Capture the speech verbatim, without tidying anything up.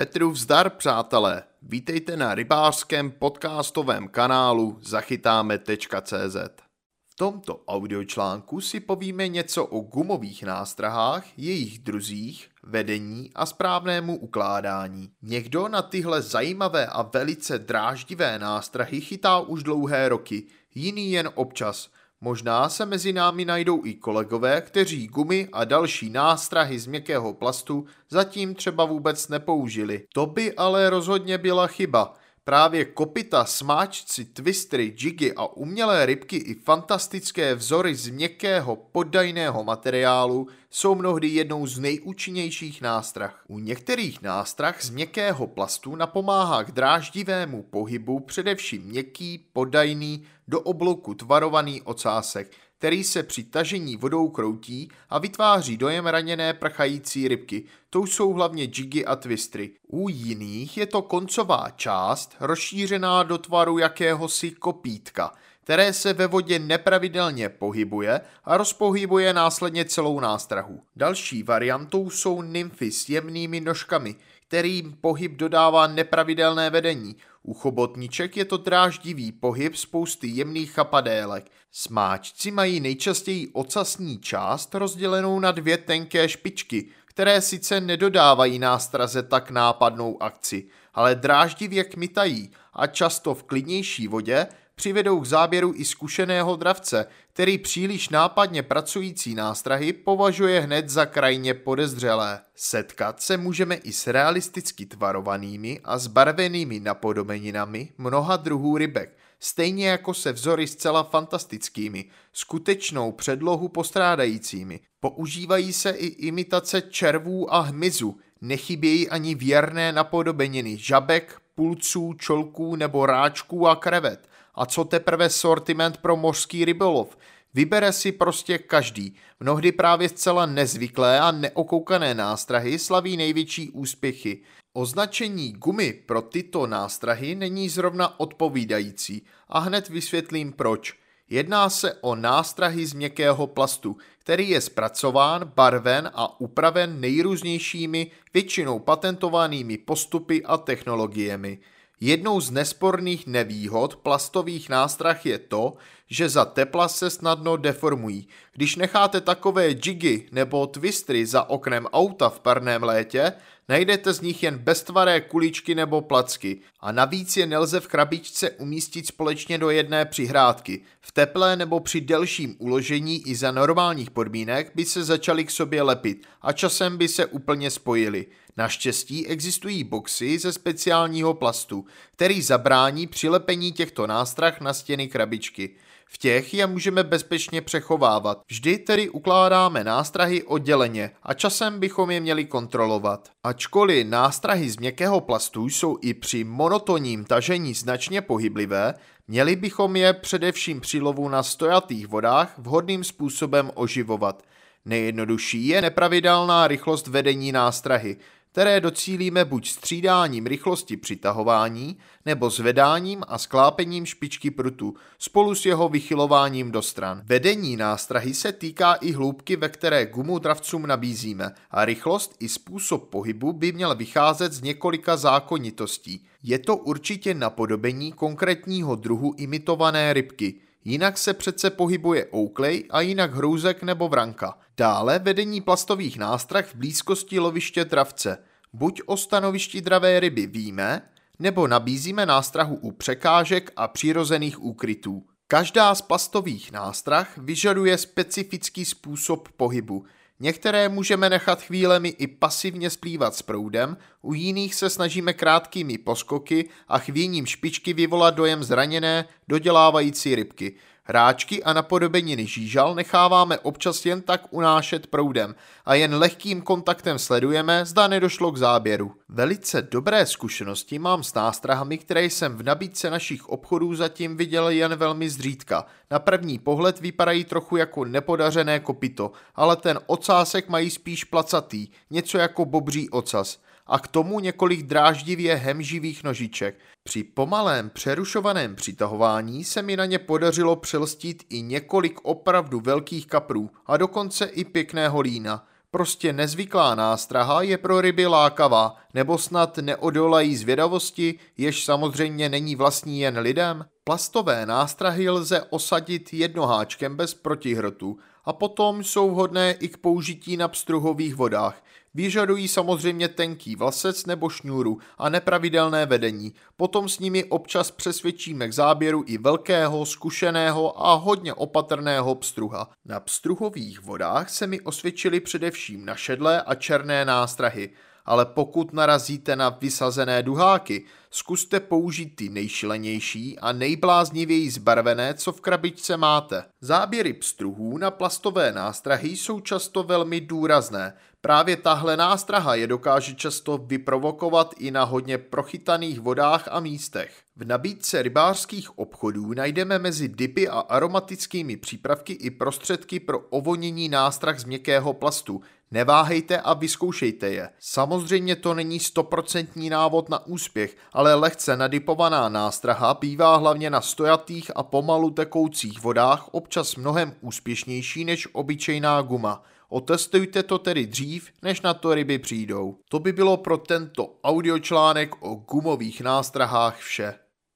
Petrův zdar, přátelé! Vítejte na rybářském podcastovém kanálu zachytáme tečka cé zet. V tomto audiočlánku si povíme něco o gumových nástrahách, jejich druzích, vedení a správnému ukládání. Někdo na tyhle zajímavé a velice dráždivé nástrahy chytá už dlouhé roky, jiný jen občas. Možná se mezi námi najdou i kolegové, kteří gumy a další nástrahy z měkkého plastu zatím třeba vůbec nepoužili. To by ale rozhodně byla chyba. Právě kopyta, smáčci, twistery, jigy a umělé rybky i fantastické vzory z měkkého poddajného materiálu jsou mnohdy jednou z nejúčinnějších nástrah. U některých nástrah z měkkého plastu napomáhá k dráždivému pohybu především měkký, poddajný, do oblouku tvarovaný ocásek, který se při tažení vodou kroutí a vytváří dojem raněné prchající rybky. To jsou hlavně jigy a twistery. U jiných je to koncová část, rozšířená do tvaru jakéhosi kopítka, které se ve vodě nepravidelně pohybuje a rozpohybuje následně celou nástrahu. Další variantou jsou nymfy s jemnými nožkami, kterým pohyb dodává nepravidelné vedení. U chobotniček je to dráždivý pohyb spousty jemných chapadélek. Smáčci mají nejčastěji ocasní část rozdělenou na dvě tenké špičky, které sice nedodávají nástraze tak nápadnou akci, ale dráždivě kmitají a často v klidnější vodě přivedou k záběru i zkušeného dravce, který příliš nápadně pracující nástrahy považuje hned za krajně podezřelé. Setkat se můžeme i s realisticky tvarovanými a zbarvenými napodobeninami mnoha druhů rybek, stejně jako se vzory zcela fantastickými, skutečnou předlohu postrádajícími. Používají se i imitace červů a hmyzu, nechybějí ani věrné napodobeniny žabek, pulců, čolků nebo ráčků a krevet. A co teprve sortiment pro mořský rybolov? Vybere si prostě každý. Mnohdy právě zcela nezvyklé a neokoukané nástrahy slaví největší úspěchy. Označení gumy pro tyto nástrahy není zrovna odpovídající a hned vysvětlím proč. Jedná se o nástrahy z měkkého plastu, který je zpracován, barven a upraven nejrůznějšími, většinou patentovanými postupy a technologiemi. Jednou z nesporných nevýhod plastových nástrah je to, že za tepla se snadno deformují. Když necháte takové jigy nebo twistery za oknem auta v parném létě, najdete z nich jen beztvaré kuličky nebo placky a navíc je nelze v krabičce umístit společně do jedné přihrádky. V teple nebo při delším uložení i za normálních podmínek by se začaly k sobě lepit a časem by se úplně spojily. Naštěstí existují boxy ze speciálního plastu, který zabrání přilepení těchto nástrah na stěny krabičky. V těch je můžeme bezpečně přechovávat. Vždy tedy ukládáme nástrahy odděleně a časem bychom je měli kontrolovat. Ačkoliv nástrahy z měkkého plastu jsou i při monotónním tažení značně pohyblivé, měli bychom je především při lovu na stojatých vodách vhodným způsobem oživovat. Nejjednodušší je nepravidelná rychlost vedení nástrahy, které docílíme buď střídáním rychlosti přitahování nebo zvedáním a sklápením špičky prutu spolu s jeho vychylováním do stran. Vedení nástrahy se týká i hloubky, ve které gumu dravcům nabízíme, a rychlost i způsob pohybu by měl vycházet z několika zákonitostí. Je to určitě napodobení konkrétního druhu imitované rybky. Jinak se přece pohybuje ouklej a jinak hrouzek nebo vranka. Dále vedení plastových nástrah v blízkosti loviště dravce. Buď o stanovišti dravé ryby víme, nebo nabízíme nástrahu u překážek a přirozených úkrytů. Každá z plastových nástrah vyžaduje specifický způsob pohybu. Některé můžeme nechat chvílemi i pasivně splývat s proudem, u jiných se snažíme krátkými poskoky a chvěním špičky vyvolat dojem zraněné, dodělávající rybky. Hráčky a napodobeniny žížal necháváme občas jen tak unášet proudem a jen lehkým kontaktem sledujeme, zda nedošlo k záběru. Velice dobré zkušenosti mám s nástrahami, které jsem v nabídce našich obchodů zatím viděl jen velmi zřídka. Na první pohled vypadají trochu jako nepodařené kopyto, ale ten ocásek mají spíš placatý, něco jako bobří ocas. A k tomu několik dráždivě hemživých nožiček. Při pomalém přerušovaném přitahování se mi na ně podařilo přelstít i několik opravdu velkých kaprů a dokonce i pěkného lína. Prostě nezvyklá nástraha je pro ryby lákavá nebo snad neodolají zvědavosti, jež samozřejmě není vlastní jen lidem? Plastové nástrahy lze osadit jednoháčkem bez protihrotu a potom jsou vhodné i k použití na pstruhových vodách. Vyžadují samozřejmě tenký vlasec nebo šňůru a nepravidelné vedení. Potom s nimi občas přesvědčíme k záběru i velkého, zkušeného a hodně opatrného pstruha. Na pstruhových vodách se mi osvědčily především našedlé a černé nástrahy. Ale pokud narazíte na vysazené duháky, zkuste použít ty nejšilenější a nejbláznivěji zbarvené, co v krabičce máte. Záběry pstruhů na plastové nástrahy jsou často velmi důrazné. Právě tahle nástraha je dokáže často vyprovokovat i na hodně prochytaných vodách a místech. V nabídce rybářských obchodů najdeme mezi dipy a aromatickými přípravky i prostředky pro ovonění nástrah z měkkého plastu. Neváhejte a vyzkoušejte je. Samozřejmě to není stoprocentní návod na úspěch, ale lehce nadipovaná nástraha bývá hlavně na stojatých a pomalu tekoucích vodách občas mnohem úspěšnější než obyčejná guma. Otestujte to tedy dřív, než na to ryby přijdou. To by bylo pro tento audiočlánek o gumových nástrahách vše.